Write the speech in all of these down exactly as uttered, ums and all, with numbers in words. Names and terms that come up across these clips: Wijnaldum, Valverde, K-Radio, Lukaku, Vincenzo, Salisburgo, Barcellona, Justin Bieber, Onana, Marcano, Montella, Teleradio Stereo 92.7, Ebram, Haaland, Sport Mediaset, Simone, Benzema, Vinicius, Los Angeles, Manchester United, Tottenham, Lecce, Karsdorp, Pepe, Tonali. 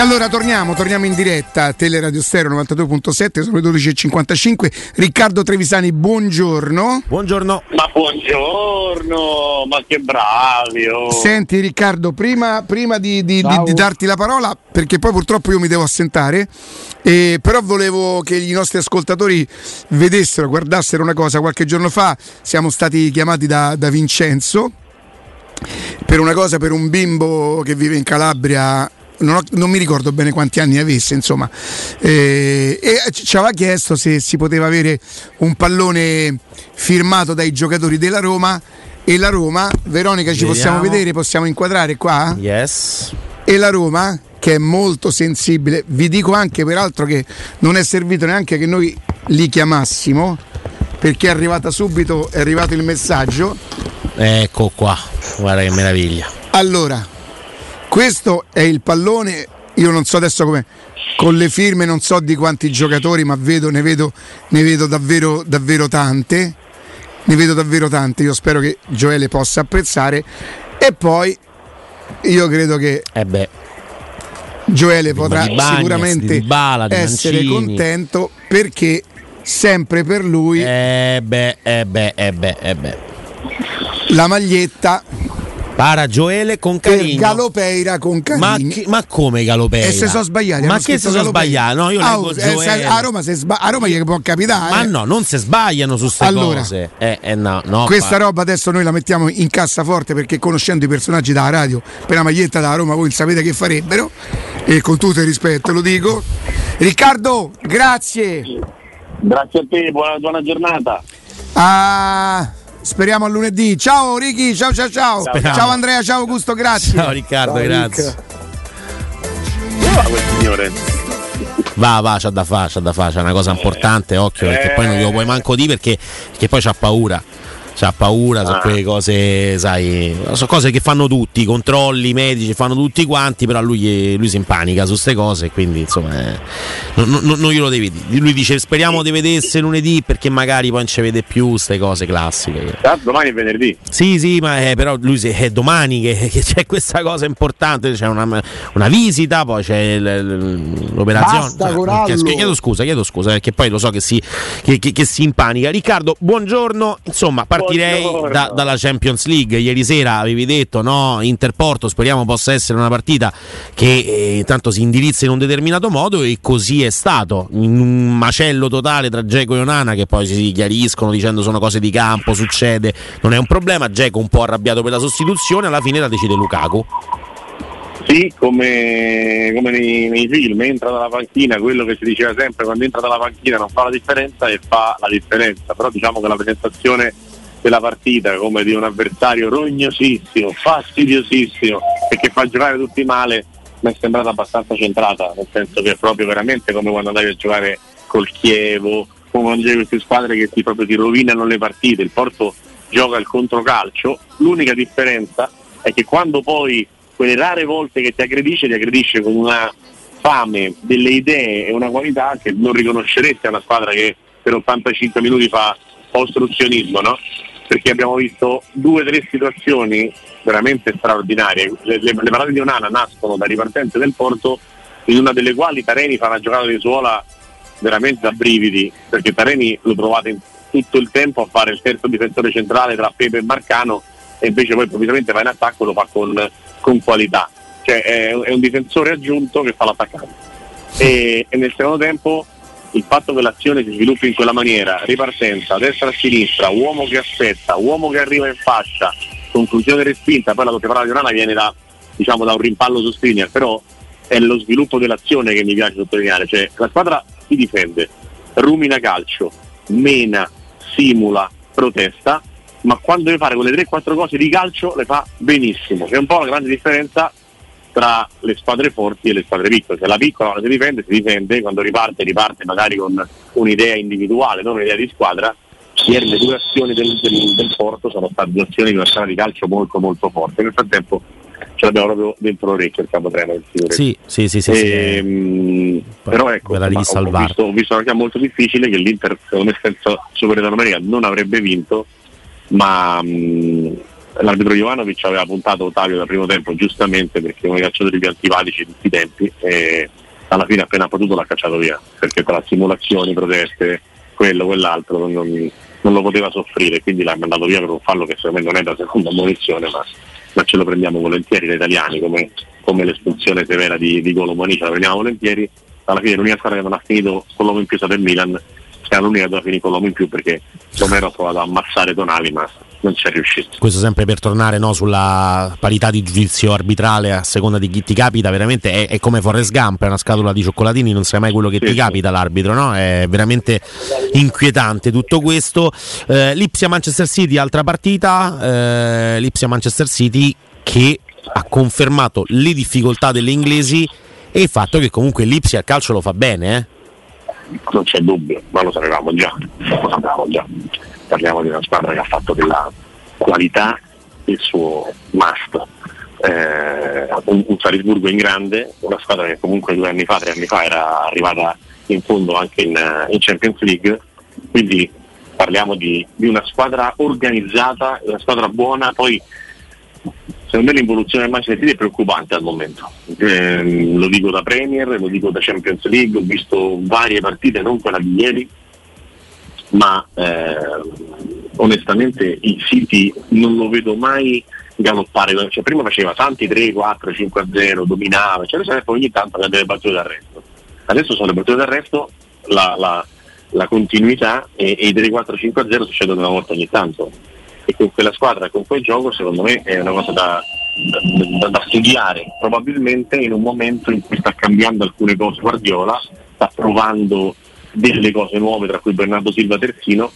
Allora torniamo, torniamo in diretta, Teleradio Stereo novantadue virgola sette, sono le dodici e cinquantacinque. Riccardo Trevisani, buongiorno. Buongiorno. Ma buongiorno, ma che bravi. Oh. Senti Riccardo, prima, prima di, di, di, di darti la parola, perché poi purtroppo io mi devo assentare, eh, però volevo che i nostri ascoltatori vedessero, guardassero una cosa. Qualche giorno fa siamo stati chiamati da, da Vincenzo per una cosa, per un bimbo che vive in Calabria. Non, ho, non mi ricordo bene quanti anni avesse, insomma, eh, e ci aveva chiesto se si poteva avere un pallone firmato dai giocatori della Roma. E la Roma, Veronica, ci Vediamo. possiamo vedere, possiamo inquadrare qua? Yes. E la Roma, che è molto sensibile, vi dico anche peraltro che non è servito neanche che noi li chiamassimo, perché è arrivata subito, è arrivato il messaggio. Ecco qua, guarda che meraviglia. Allora, questo è il pallone, io non so adesso come, con le firme non so di quanti giocatori, ma vedo, ne vedo, ne vedo davvero, davvero tante, ne vedo davvero tante, io spero che Gioele possa apprezzare, e poi io credo che eh beh, Gioele potrà di Bagnes, sicuramente di Dybala, di essere Mancini. Contento, perché sempre per lui eh beh, eh beh, eh beh, eh beh. La maglietta para Gioele con Carino, Galopeira con Carino. Ma, chi, ma come Galopeira? E se so sbagliato? Ma che se so sbagliato? No, io oh, leggo eh, a Roma, se sba- a Roma gli può capitare. Ma no, non si sbagliano su queste allora, cose. Eh, eh, no, no, questa pa- roba adesso noi la mettiamo in cassaforte, perché conoscendo i personaggi da radio, per la maglietta da Roma voi sapete che farebbero. E con tutto il rispetto lo dico. Riccardo, grazie. Grazie a te, buona, buona giornata. Ah, speriamo a lunedì. Ciao Ricky, ciao ciao ciao. Ciao, ciao Andrea, ciao Augusto, grazie. Ciao Riccardo, ciao, grazie. Come va quel signore? Va, va, c'ha da fare, c'ha da fare, c'è una cosa importante, occhio, eh. perché poi non glielo puoi manco di perché, perché poi c'ha paura. C'ha paura, ah. sono quelle cose, sai, sono cose che fanno tutti, i controlli, i medici, fanno tutti quanti, però lui, lui si impanica su queste cose, quindi insomma eh, non, non, non glielo devi dire. Lui dice speriamo di vedersi lunedì, perché magari poi non ci vede più queste cose classiche. Ah, domani è venerdì. Sì, sì, ma eh, però lui se, è domani che, che c'è questa cosa importante, c'è una, una visita, poi c'è l'operazione. Basta, cioè, chiedo, chiedo scusa, chiedo scusa, perché poi lo so che si, che, che, che si impanica. Riccardo, buongiorno, insomma, part- Direi da, dalla Champions League. Ieri sera avevi detto no, Inter Porto, speriamo possa essere una partita che eh, intanto si indirizza in un determinato modo, e così è stato, in un macello totale tra Jeko e Onana, che poi si chiariscono dicendo sono cose di campo, succede, non è un problema. Jeko un po' arrabbiato per la sostituzione, alla fine la decide Lukaku. Sì, come, come nei, nei film, entra dalla panchina, quello che si diceva sempre, quando entra dalla panchina non fa la differenza, e fa la differenza. Però diciamo che la presentazione della partita, come di un avversario rognosissimo, fastidiosissimo, e che fa giocare tutti male, mi è sembrata abbastanza centrata, nel senso che è proprio veramente come quando andavi a giocare col Chievo, come quando c'è queste squadre che ti, proprio ti rovinano le partite. Il Porto gioca il controcalcio, l'unica differenza è che quando poi quelle rare volte che ti aggredisce, ti aggredisce con una fame, delle idee e una qualità che non riconosceresti a una squadra che per ottantacinque minuti fa ostruzionismo, no? Perché abbiamo visto due o tre situazioni veramente straordinarie. Le, le, le parate di Onana nascono da ripartenze del Porto, in una delle quali Taremi fa una giocata di suola veramente da brividi, perché Taremi lo provate tutto il tempo a fare il terzo difensore centrale tra Pepe e Marcano, e invece poi improvvisamente va in attacco e lo fa con, con qualità, cioè è, è un difensore aggiunto che fa l'attaccante. E, e nel secondo tempo il fatto che l'azione si sviluppi in quella maniera, ripartenza, destra a sinistra, uomo che aspetta, uomo che arriva in fascia, conclusione respinta, poi la doppia di Onana viene da, diciamo, da un rimpallo su Skriniar, però è lo sviluppo dell'azione che mi piace sottolineare, cioè la squadra si difende, rumina calcio, mena, simula, protesta, ma quando deve fare quelle tre quattro cose di calcio le fa benissimo, che è un po' la grande differenza tra le squadre forti e le squadre piccole. Se la piccola non si difende, si difende, quando riparte, riparte magari con un'idea individuale, non un'idea di squadra. Ieri le due azioni del, del, del Porto sono state due azioni di una scena di calcio molto molto forte. Nel frattempo ce l'abbiamo proprio dentro l'orecchio il campo treno del signore. Sì, sì, sì, sì, e, sì. Mh, però ecco, ho visto, ho visto una cosa molto difficile, che l'Inter, secondo me, senza superiorità numerica non avrebbe vinto, ma mh, l'arbitro Jovanovic aveva puntato Ottavio dal primo tempo, giustamente, perché è uno dei calciatori più antipatici di tutti i tempi, e alla fine appena potuto l'ha cacciato via, perché tra simulazioni, proteste, quello, quell'altro, non, non lo poteva soffrire, quindi l'ha mandato via per un fallo che secondo me non è da seconda ammonizione, ma, ma ce lo prendiamo volentieri da italiani, come, come l'espulsione severa di, di Golo Moni, ce la prendiamo volentieri. Alla fine l'unica squadra che non ha finito con l'uomo in più del Milan, che era l'unica che ha finito con l'uomo in più, perché Romero ha provato a ammazzare Tonali ma non ci è riuscito. Questo sempre per tornare, no, sulla parità di giudizio arbitrale a seconda di chi ti capita, veramente è, è come Forrest Gump, è una scatola di cioccolatini, non sai mai quello che sì, ti capita l'arbitro, no? È veramente inquietante tutto questo. Eh, Lipsia-Manchester City, altra partita, eh, Lipsia-Manchester City che ha confermato le difficoltà delle inglesi e il fatto che comunque Lipsia al calcio lo fa bene, eh? Non c'è dubbio, ma lo sapevamo già, lo sapevamo già. Parliamo di una squadra che ha fatto della qualità il suo must, eh, un, un Salisburgo in grande, una squadra che comunque due anni fa, tre anni fa era arrivata in fondo anche in, in Champions League, quindi parliamo di, di una squadra organizzata, una squadra buona. Poi secondo me l'involuzione del Manchester City è preoccupante al momento, eh, lo dico da Premier, lo dico da Champions League, ho visto varie partite, non quella di ieri, ma eh, onestamente il City non lo vedo mai galoppare, cioè prima faceva tanti tre, quattro, cinque a zero, dominava, cioè adesso ogni tanto aveva delle battute d'arresto, adesso sono le battute d'arresto, la, la, la continuità, e, e i tre quattro cinque a zero succedono una volta ogni tanto, e con quella squadra, con quel gioco, secondo me è una cosa da, da, da studiare, probabilmente in un momento in cui sta cambiando alcune cose Guardiola, sta provando delle cose nuove, tra cui Bernardo Silva terzino,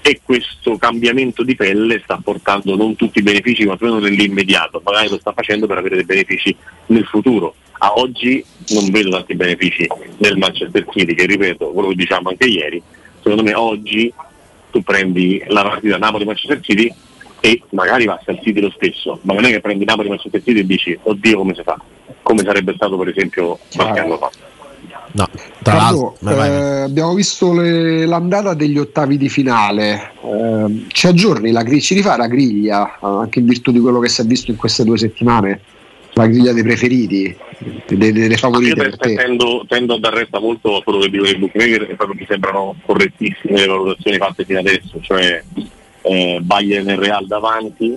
e questo cambiamento di pelle sta portando non tutti i benefici, ma almeno nell'immediato, magari lo sta facendo per avere dei benefici nel futuro. A oggi non vedo tanti benefici nel Manchester City, che ripeto, quello che diciamo anche ieri, secondo me oggi tu prendi la partita Napoli-Manchester City e magari va al City lo stesso, ma non è che prendi Napoli-Manchester City e dici oddio come si fa, come sarebbe stato per esempio qualche anno fa. No, tra l'altro, eh, abbiamo visto le, l'andata degli ottavi di finale, eh, ci aggiorni la, ci rifà la griglia, anche in virtù di quello che si è visto in queste due settimane, la griglia dei preferiti, delle, delle favorite. Io per te, tendo, tendo ad arrestare molto a quello che dicono i bookmaker, che proprio mi sembrano correttissime le valutazioni fatte fino adesso, cioè eh, Bayern e Real davanti,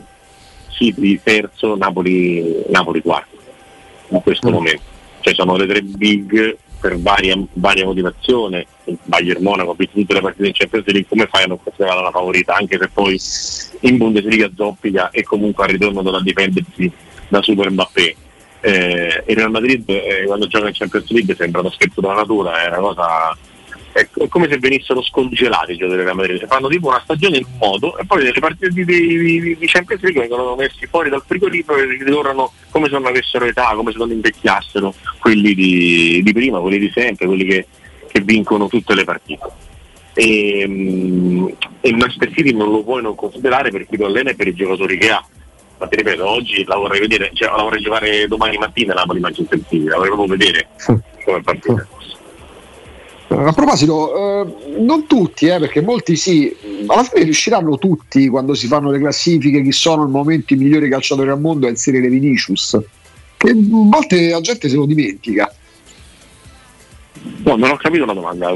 City terzo, Napoli, Napoli quarto in questo mm. momento, cioè sono le tre big per varia, varia motivazione. Il Bayern Monaco ha vinto tutte le partite in Champions League, come fai a non considerare la favorita, anche se poi in Bundesliga zoppica e comunque al ritorno dovrà dipendersi da Super Mbappé. Eh, il Real Madrid eh, quando gioca in Champions League sembra uno scherzo della natura, è una cosa, è come se venissero scongelati i giocatori del Real Madrid, cioè, fanno tipo una stagione in un modo e poi nelle partite di, di, di Champions League vengono messi fuori dal frigorifero e ritornano come se non avessero età, come se non invecchiassero quelli di, di prima, quelli di sempre, quelli che, che vincono tutte le partite. E, mh, e il Manchester City non lo puoi non considerare per chi lo allena e per i giocatori che ha. Ma ti ripeto, oggi la vorrei vedere, cioè la vorrei giocare domani mattina la Manchester City, la vorrei proprio vedere come partita. A proposito, eh, non tutti, eh, perché molti sì, alla fine riusciranno tutti, quando si fanno le classifiche, chi sono al momento i migliori calciatori al mondo, a inserire Vinicius, che a volte la gente se lo dimentica. No, non ho capito la domanda.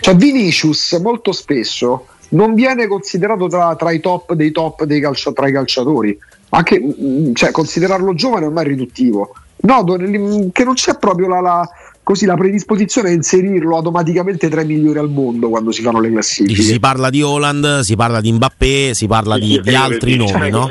Cioè Vinicius molto spesso non viene considerato tra, tra i top dei top dei calcio, tra i calciatori, anche cioè, considerarlo giovane ormai è riduttivo. Noto che non c'è proprio la... la così la predisposizione a inserirlo automaticamente tra i migliori al mondo quando si fanno le classifiche. Si parla di Haaland, si parla di Mbappé, si parla di, di altri nomi, sai, no?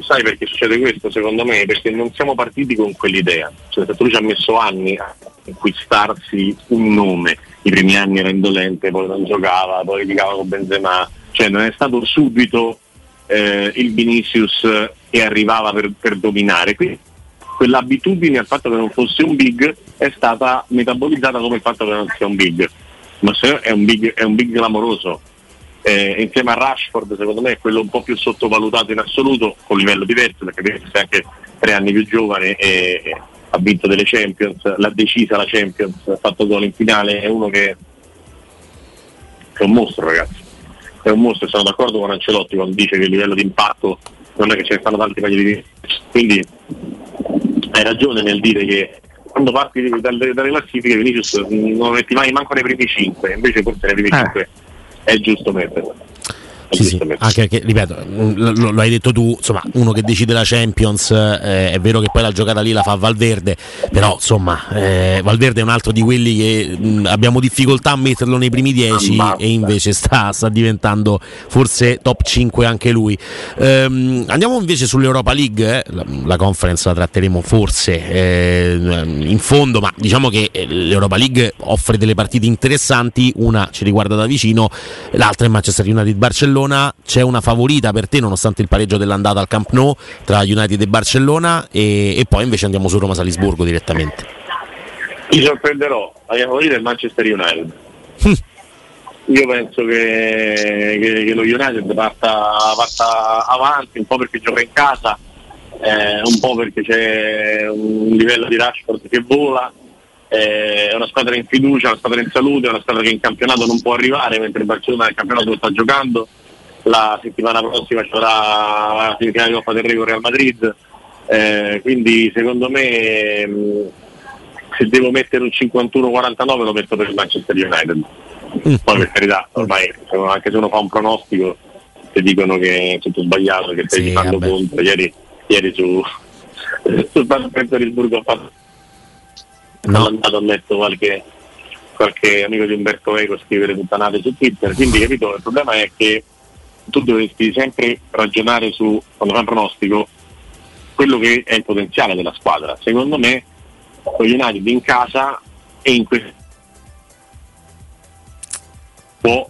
Sai perché succede questo secondo me? Perché non siamo partiti con quell'idea, cioè lui ci ha messo anni a conquistarsi un nome, i primi anni era indolente, poi non giocava, poi litigava con Benzema, cioè non è stato subito eh, il Vinicius che arrivava per, per dominare, quindi quell'abitudine al fatto che non fosse un big è stata metabolizzata come il fatto che non sia un big, ma se è un big, è un big clamoroso, eh, insieme a Rashford secondo me è quello un po' più sottovalutato in assoluto, con livello diverso, perché è anche tre anni più giovane e ha vinto delle Champions, l'ha decisa la Champions, ha fatto gol in finale, è uno che, che è un mostro, ragazzi, è un mostro, sono d'accordo con Ancelotti quando dice che il livello di impatto non è che ce ne fanno tanti paio di, quindi hai ragione nel dire che quando parti dalle, dalle classifiche Vinicius non metti mai manco nei primi cinque, invece forse nei primi cinque eh. è giusto metterlo. Sì, sì. Anche perché, ripeto, lo, lo hai detto tu, insomma, uno che decide la Champions, eh, è vero che poi la giocata lì la fa Valverde, però insomma eh, Valverde è un altro di quelli che mh, abbiamo difficoltà a metterlo nei primi dieci e invece sta, sta diventando forse top cinque anche lui. Ehm, andiamo invece sull'Europa League, eh. la, la conference la tratteremo forse eh, in fondo, ma diciamo che l'Europa League offre delle partite interessanti, una ci riguarda da vicino, l'altra è Manchester United Barcellona. C'è una favorita per te nonostante il pareggio dell'andata al Camp Nou tra United e Barcellona, e, e poi invece andiamo su Roma Salisburgo direttamente. Ti sorprenderò, la mia favorita è il Manchester United. Io penso che, che, che lo United parta, parta avanti un po' perché gioca in casa, eh, un po' perché c'è un livello di Rashford che vola, eh, è una squadra in fiducia, una squadra in salute, è una squadra che in campionato non può arrivare, mentre il Barcellona nel campionato lo sta giocando. La settimana prossima ci sarà la semifinale di Coppa del Re con Real Madrid, eh, quindi secondo me mh, se devo mettere un cinquantuno quarantanove lo metto per il Manchester United. Mm. Poi per carità, ormai anche se uno fa un pronostico ti dicono che è tutto sbagliato, che stai sì, fanno contro. Ieri, ieri su sul Salisburgo ho fatto no. ho messo qualche, qualche amico di Umberto Eco scrivere puttanate su Twitter, quindi capito, il problema è che tu dovresti sempre ragionare su, quando fai un pronostico, quello che è il potenziale della squadra. Secondo me con gli United in casa e in questo può,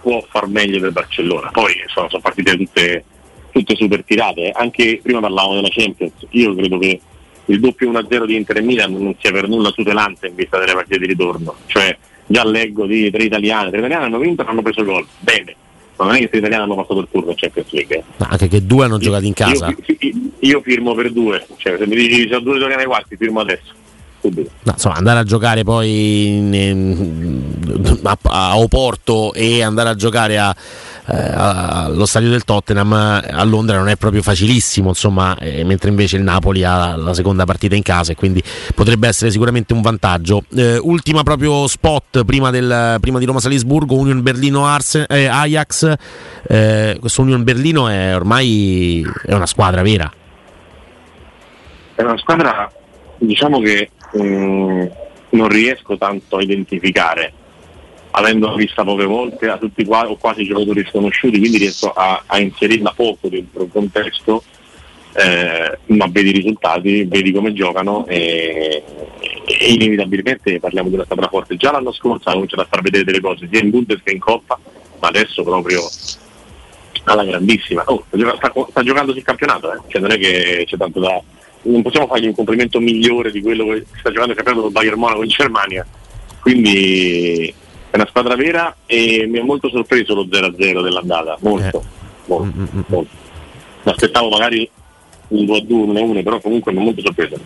può far meglio del Barcellona. Poi sono, sono partite tutte, tutte super tirate, anche prima parlavamo della Champions. Io credo che il doppio uno a zero di Inter e Milan non sia per nulla tutelante in vista delle partite di ritorno, cioè già leggo di tre italiane tre italiane hanno vinto e hanno preso gol, bene. Non è che se gli italiani hanno passato il turno, c'è Champions League. Ma anche che due hanno giocato in casa. Io, io, io firmo per due, cioè se mi dici sono due giocati ai quarti, firmo adesso. No, insomma, andare a giocare poi in, in, a, a Oporto e andare a giocare a, a, allo stadio del Tottenham a Londra non è proprio facilissimo, insomma, eh, mentre invece il Napoli ha la seconda partita in casa e quindi potrebbe essere sicuramente un vantaggio. Eh, ultima proprio spot prima, del, prima di Roma Salisburgo, Union Berlino Arsen, eh, Ajax. Eh, questo Union Berlino è ormai è una squadra vera. È una squadra, diciamo che Mm, non riesco tanto a identificare, avendo vista poche volte a tutti qua, o quasi giocatori sconosciuti, quindi riesco a, a inserirla poco dentro il contesto, eh, ma vedi i risultati, vedi come giocano e, e inevitabilmente parliamo di una squadra forte. Già l'anno scorso ha cominciato a far vedere delle cose sia in Bundes che in Coppa, ma adesso proprio alla grandissima. Oh, sta, sta giocando sul campionato, eh. Cioè, non è che c'è tanto da... non possiamo fargli un complimento migliore di quello che sta giocando il campionato del Bayern Monaco in Germania, quindi è una squadra vera e mi ha molto sorpreso lo zero a zero dell'andata, molto, eh. molto, mm-hmm. molto. Mi aspettavo magari un due a due, uno a uno, però comunque mi ha molto sorpreso.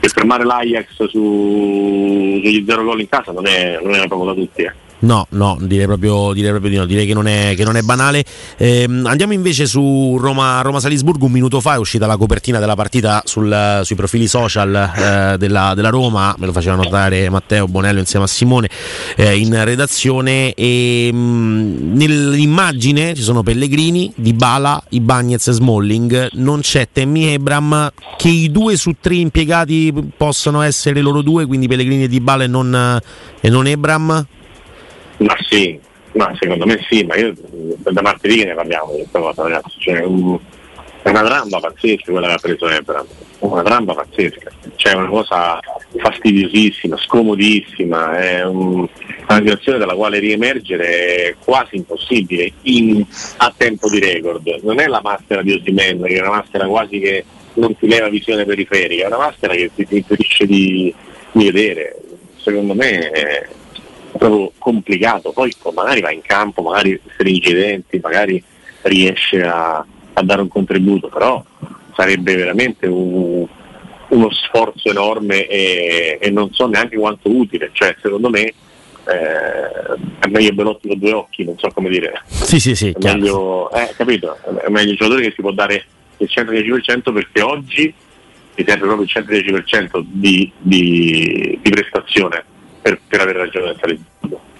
Per fermare l'Ajax su sugli zero gol in casa non è, non è proprio da tutti, eh. No, no, direi proprio, direi proprio di no, direi che non è, che non è banale. Eh, andiamo invece su Roma, Roma Salisburgo. Un minuto fa è uscita la copertina della partita sul, sui profili social eh, della, della Roma, me lo faceva notare Matteo Bonello insieme a Simone eh, in redazione, e mh, nell'immagine ci sono Pellegrini, Dybala, Ibañez e Smalling, non c'è Tammy Ebram, che i due su tre impiegati possano essere loro due, quindi Pellegrini e Dybala e non, e non Ebram. Ma sì, ma secondo me sì, ma io da martedì che ne parliamo di questa cosa, ragazzi, cioè, um, è una tramba pazzesca quella che ha preso Ebram, una tramba pazzesca, cioè una cosa fastidiosissima, scomodissima, è un, una situazione dalla quale riemergere è quasi impossibile in, a tempo di record. Non è la maschera di Osimhen, che è una maschera quasi che non ti leva visione periferica, è una maschera che ti impedisce di, di vedere, secondo me è proprio complicato. Poi magari va in campo, magari stringe i denti, magari riesce a, a dare un contributo, però sarebbe veramente un, uno sforzo enorme e, e non so neanche quanto utile, cioè secondo me eh, è meglio Belotti con due occhi, non so come dire. Sì, sì, sì. È meglio, eh, capito? È meglio il giocatore che si può dare il cento dieci per cento, perché oggi ti serve proprio il cento dieci per cento di, di, di prestazione per, per aver ragione del Salisburgo.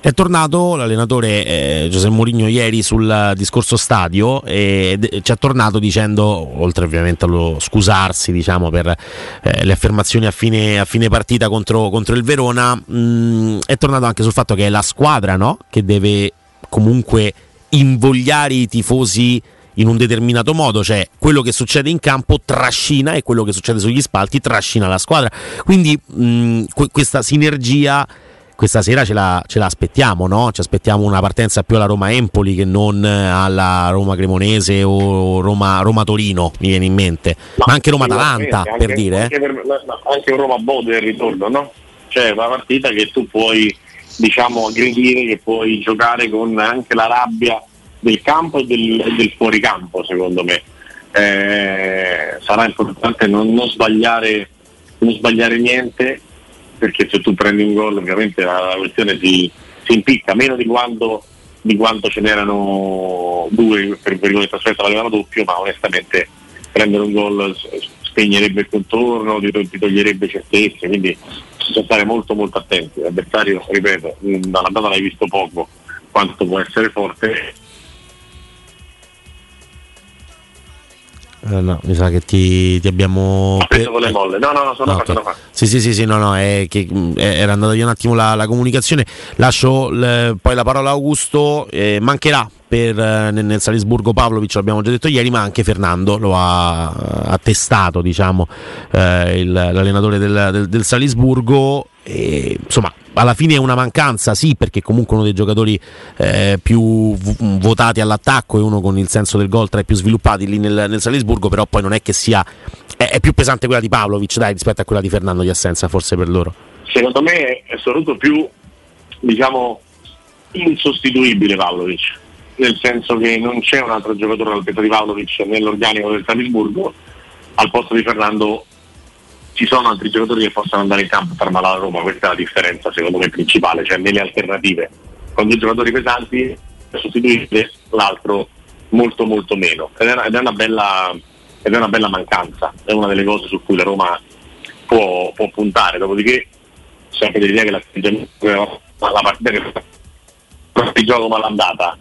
È tornato l'allenatore eh, José Mourinho ieri sul discorso stadio e d- ci è tornato dicendo, oltre ovviamente allo scusarsi diciamo per eh, le affermazioni a fine, a fine partita contro, contro il Verona, mh, è tornato anche sul fatto che è la squadra, no? Che deve comunque invogliare i tifosi in un determinato modo, cioè quello che succede in campo trascina e quello che succede sugli spalti trascina la squadra, quindi mh, que- questa sinergia questa sera ce la, ce la aspettiamo, no? Ci aspettiamo una partenza più alla Roma-Empoli che non alla Roma-Cremonese o Roma, Roma-Torino, mi viene in mente, ma, ma anche Roma-Atalanta, anche, per dire. Anche, per, anche Roma-Bodo del ritorno, no? Cioè una partita che tu puoi, diciamo, aggredire, che puoi giocare con anche la rabbia del campo e del, del fuoricampo, secondo me. Eh, sarà importante non, non sbagliare non sbagliare niente, perché se tu prendi un gol ovviamente la questione si, si impicca, meno di quando, di quanto ce n'erano due, per virgolette, aspetta, valevano doppio, ma onestamente prendere un gol spegnerebbe il contorno, ti, ti toglierebbe certezze, quindi bisogna stare molto molto attenti. L'avversario, ripeto, dalla data l'hai visto poco quanto può essere forte. Eh, no, mi sa che ti, ti abbiamo preso con le molle. No, no, no, sono no, fatto okay. fatto. Sì, sì, sì, sì, no, no, è che è, era andata via un attimo la, la comunicazione. Lascio l, poi la parola a Augusto. Eh, mancherà per nel, nel Salisburgo Pavlovich, l'abbiamo già detto ieri, ma anche Fernando lo ha attestato, diciamo, eh, il, l'allenatore del, del, del Salisburgo. E, insomma, alla fine è una mancanza, sì, perché comunque uno dei giocatori eh, più v- votati all'attacco e uno con il senso del gol tra i più sviluppati lì nel, nel Salisburgo, però poi non è che sia è, è più pesante quella di Pavlovich, dai, rispetto a quella di Fernando di assenza, forse per loro. Secondo me è soprattutto più, diciamo, insostituibile Pavlovich, nel senso che non c'è un altro giocatore all'altezza di Pavlovich nell'organico del Salisburgo. Al posto di Fernando ci sono altri giocatori che possono andare in campo a far male alla Roma, questa è la differenza secondo me principale, cioè nelle alternative, con due giocatori pesanti sostituite l'altro molto molto meno, ed è, una, ed, è una bella, ed è una bella mancanza, è una delle cose su cui la Roma può, può puntare. Dopodiché c'è anche l'idea che la, la partita che non si gioca malandata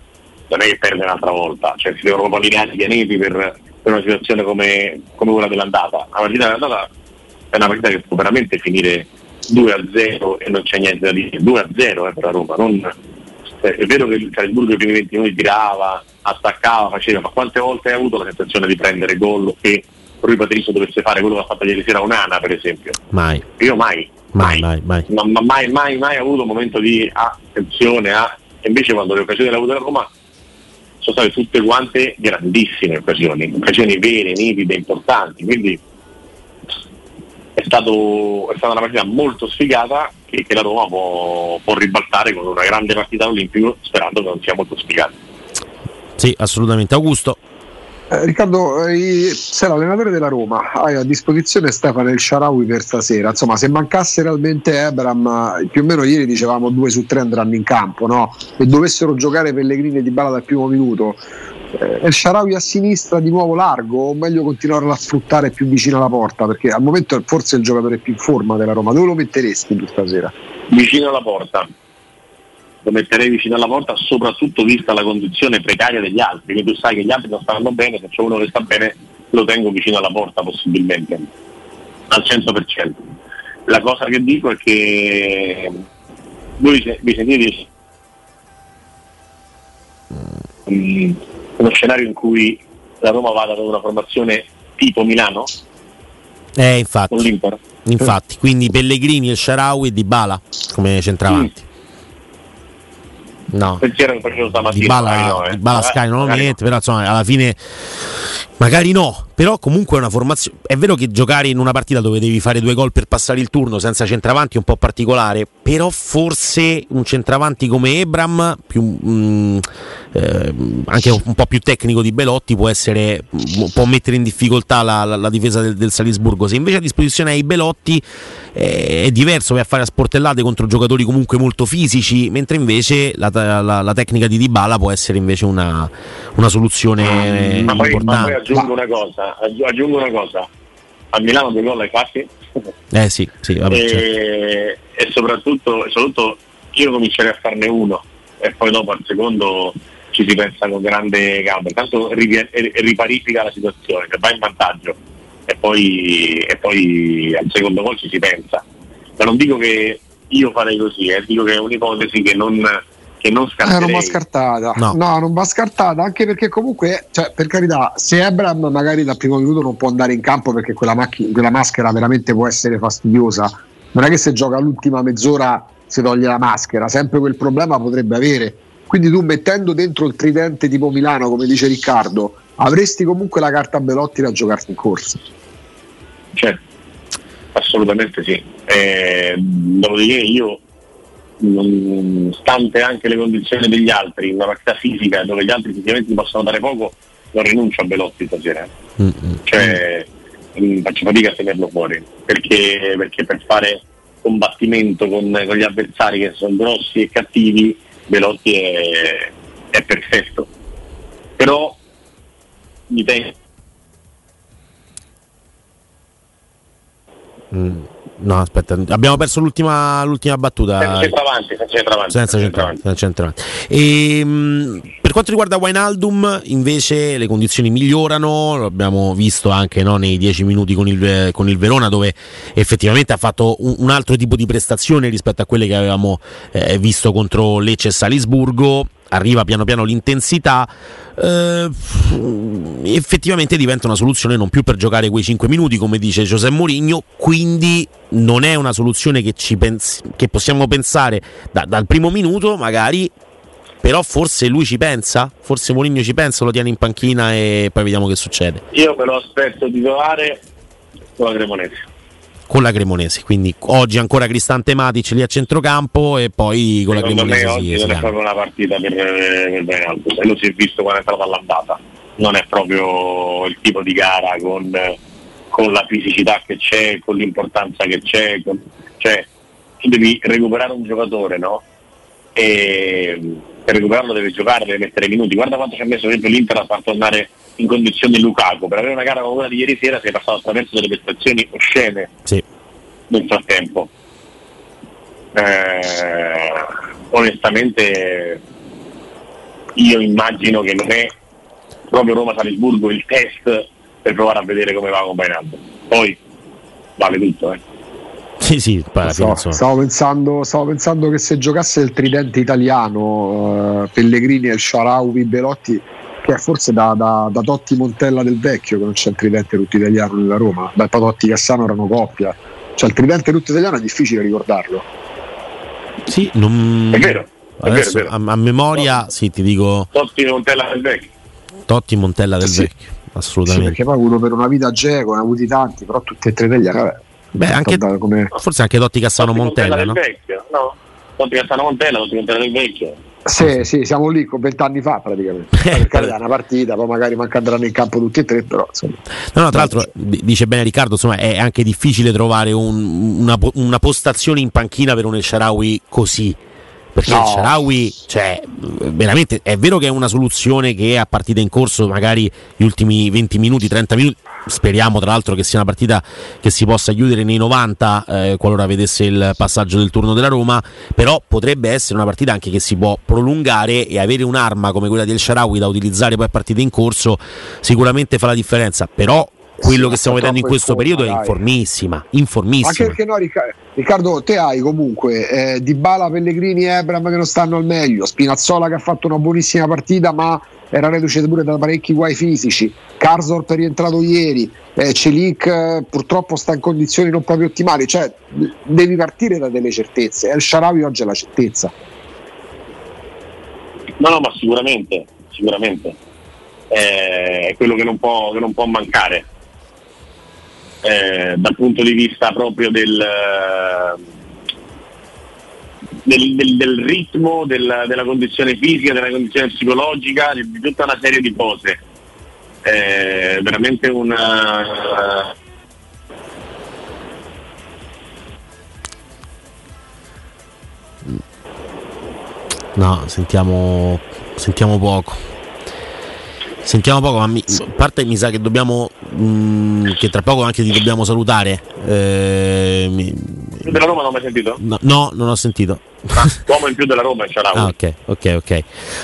non è che perde un'altra volta, cioè si devono alineare i pianeti per, per una situazione come, come quella dell'andata. La partita dell'andata è una partita che può veramente finire due a zero e non c'è niente da dire. Due a zero eh, per la Roma, non... è vero che il Salisburgo i primi venti minuti tirava, attaccava, faceva, ma quante volte hai avuto la sensazione di prendere gol che Rui Patricio dovesse fare quello che ha fatto ieri sera Onana, per esempio? Mai. Io mai mai mai mai ma, ma mai mai mai avuto un momento di attenzione a... invece quando le occasioni della Roma sono state tutte quante grandissime occasioni occasioni vere, nitide, importanti, quindi È, stato, è stata una partita molto sfigata che, che la Roma può, può ribaltare con una grande partita all'Olimpico, sperando che non sia molto sfigata. Sì, assolutamente. Augusto. Eh, Riccardo, eh, sei l'allenatore della Roma, hai a disposizione Stefano El Shaarawy per stasera. Insomma, se mancasse realmente Ebram, più o meno ieri dicevamo due su tre andranno in campo, no? E dovessero giocare Pellegrini e Dybala dal primo minuto, El Shaarawy a sinistra di nuovo largo, o meglio continuare a sfruttare più vicino alla porta, perché al momento è forse il giocatore più in forma della Roma. Dove lo metteresti tu stasera? Vicino alla porta. Lo metterei vicino alla porta, soprattutto vista la condizione precaria degli altri, che tu sai che gli altri non stanno bene, se c'è uno che sta bene lo tengo vicino alla porta possibilmente al cento per cento. La cosa che dico è che voi vi sentite mm. uno scenario in cui la Roma vada da una formazione tipo Milano? Eh, infatti. Con l'Inter. Infatti, quindi Pellegrini, El Shaarawy e Dybala come centravanti. Mm. No. Pensiero che facevo stamattina. Dybala, Dybala Sky non lo mette, però insomma alla fine Magari no, però comunque è una formazione. È vero che giocare in una partita dove devi fare due gol per passare il turno senza centravanti è un po' particolare, però forse un centravanti come Ebram, più, mh, eh, anche un po' più tecnico di Belotti, può essere, può mettere in difficoltà la, la, la difesa del, del Salisburgo. Se invece a disposizione hai Belotti, eh, è diverso, vai a fare a sportellate contro giocatori comunque molto fisici, mentre invece la, la, la tecnica di Dybala può essere invece una, una soluzione ma poi, importante. Ma poi aggiungo una cosa, aggiungo una cosa, a Milano due gol hai fatti, eh sì, sì, vabbè, e, certo. e soprattutto, soprattutto io comincerei a farne uno e poi dopo al secondo ci si pensa con grande calma, intanto riparifica la situazione, va in vantaggio e poi, e poi al secondo gol ci si pensa, ma non dico che io farei così, eh, dico che è un'ipotesi che non... che non, eh, non va scartata, no. no, non va scartata, anche perché comunque, cioè, per carità, se Ebram magari dal primo minuto non può andare in campo perché quella, macch- quella maschera veramente può essere fastidiosa, non è che se gioca l'ultima mezz'ora si toglie la maschera, sempre quel problema potrebbe avere, quindi tu mettendo dentro il tridente tipo Milano, come dice Riccardo, avresti comunque la carta Belotti da giocarti in corsa. Certo, assolutamente sì, eh, dopodiché io, stante anche le condizioni degli altri, una partita fisica dove gli altri fisicamente possono dare poco, non rinuncio a Belotti stasera, mm-hmm. cioè mh, faccio fatica a tenerlo fuori perché, perché per fare combattimento con, con gli avversari che sono grossi e cattivi Belotti è, è perfetto, però mi tengo mm. No, aspetta, abbiamo perso l'ultima, l'ultima battuta. Senza centravanti, senza centravanti. Senza centravanti, senza centravanti. E, mh, per quanto riguarda Wijnaldum, invece le condizioni migliorano, l'abbiamo visto anche, no, nei dieci minuti con il, con il Verona, dove effettivamente ha fatto un, un altro tipo di prestazione rispetto a quelle che avevamo eh, visto contro Lecce e Salisburgo. Arriva piano piano l'intensità, eh, effettivamente diventa una soluzione non più per giocare quei cinque minuti come dice José Mourinho, quindi non è una soluzione che, ci pens- che possiamo pensare da- dal primo minuto magari, però forse lui ci pensa, forse Mourinho ci pensa, lo tiene in panchina e poi vediamo che succede. Io me lo aspetto di trovare con la Cremonese. Con la Cremonese, quindi oggi ancora Cristante Matic lì a centrocampo e poi con secondo la Cremonese me oggi si, non si è proprio una partita per Benalto, se lo si è visto quando è entrato all'andata, non è proprio il tipo di gara con, con la fisicità che c'è, con l'importanza che c'è, con, cioè tu devi recuperare un giocatore, no? E per recuperarlo devi giocare, devi mettere minuti, guarda quanto ci ha messo sempre l'Inter a far tornare in condizioni Lukaku, per avere una gara come quella di ieri sera si è passato attraverso delle prestazioni oscene, sì, nel frattempo, eh, onestamente io immagino che non è proprio Roma-Salisburgo il test per provare a vedere come va con Wijnaldum, poi vale tutto, eh. Sì, sì, so, stavo, pensando, stavo pensando che se giocasse il tridente italiano, eh, Pellegrini, El Shaarawy, Belotti, che è forse da, da, da Totti Montella del vecchio, che non c'è il tridente tutto italiano nella Roma, da Totti Cassano erano coppia, cioè il tridente tutto italiano è difficile ricordarlo. Sì, non... è vero, è vero, è vero. A, a memoria Totti. Sì, ti dico Totti Montella del vecchio, Totti Montella del sì. vecchio, assolutamente sì, perché poi uno per una vita Jeko, ne ha avuti tanti, però tutti e tre italiani, vabbè. Beh, anche, come... forse anche Totti Cassano Totti Montella, Montella no? Del vecchio, no? Totti Cassano Montella, Totti Montella del vecchio. Sì, sì, siamo lì con vent'anni fa praticamente. Perché è una partita, poi magari mancheranno in campo tutti e tre, però insomma. No, no, tra l'altro dice bene Riccardo, insomma, è anche difficile trovare un, una, una postazione in panchina per un El Shaarawy così. Perché no. Il Shaarawy, cioè, veramente è vero che è una soluzione che a partita in corso, magari gli ultimi venti minuti, trenta minuti, speriamo tra l'altro che sia una partita che si possa chiudere nei novanta, eh, qualora vedesse il passaggio del turno della Roma, però potrebbe essere una partita anche che si può prolungare e avere un'arma come quella del Shaarawy da utilizzare poi a partita in corso sicuramente fa la differenza, però... quello sì, che stiamo vedendo in questo forma, periodo dai. È informissima, informissima. Anche perché no, Riccardo, te hai comunque eh, Dybala, Pellegrini e Ebram che non stanno al meglio, Spinazzola che ha fatto una buonissima partita ma era reduce pure da parecchi guai fisici, Karsdorp è rientrato ieri, eh, Celik eh, purtroppo sta in condizioni non proprio ottimali, cioè devi partire da delle certezze, El Shaarawy oggi è la certezza. No no, ma sicuramente, sicuramente. è quello che non può, che non può mancare eh, dal punto di vista proprio del del, del, del ritmo, del, della condizione fisica, della condizione psicologica, di tutta una serie di cose. È veramente una... No, sentiamo sentiamo poco. Sentiamo poco, ma mi, a parte mi sa che dobbiamo mh, che tra poco anche ti dobbiamo salutare. Eh, mi, della Roma non ho mai sentito? No, no, non ho sentito. Ah, l'uomo in più della Roma è Shaarawy. Ah, ok, ok, ok.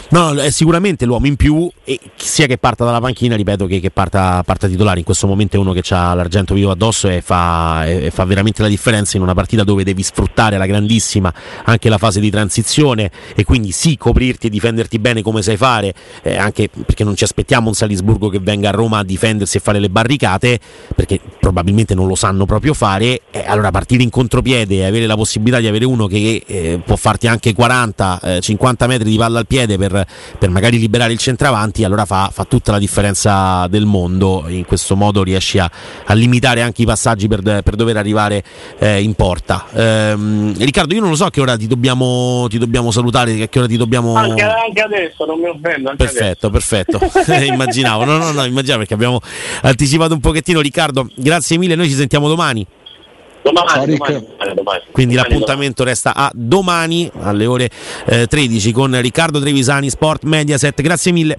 No, è sicuramente l'uomo in più, e sia che parta dalla panchina, ripeto, che, che parta, parta titolare. In questo momento è uno che ha l'argento vivo addosso e fa, e fa veramente la differenza in una partita dove devi sfruttare alla grandissima anche la fase di transizione, e quindi sì, coprirti e difenderti bene come sai fare, eh, anche perché non ci aspettiamo un Salisburgo che venga a Roma a difendersi e fare le barricate, perché probabilmente non lo sanno proprio fare. Eh, allora partire in contropiede e avere la possibilità di avere uno che eh, può farti anche quaranta cinquanta metri di palla al piede per, per magari liberare il centravanti, allora fa, fa tutta la differenza del mondo. In questo modo riesci a, a limitare anche i passaggi per, per dover arrivare eh, in porta. ehm, Riccardo, io non lo so a che ora ti dobbiamo, ti dobbiamo salutare, a che ora ti dobbiamo... Anche, anche adesso, non mi offendo. Anche perfetto, adesso. perfetto immaginavo, no no no immaginavo perché abbiamo anticipato un pochettino. Riccardo, grazie mille, noi ci sentiamo domani. Domani, domani, domani, domani. Quindi domani, l'appuntamento domani. Resta a domani alle ore eh, tredici con Riccardo Trevisani, Sport Mediaset. Grazie mille.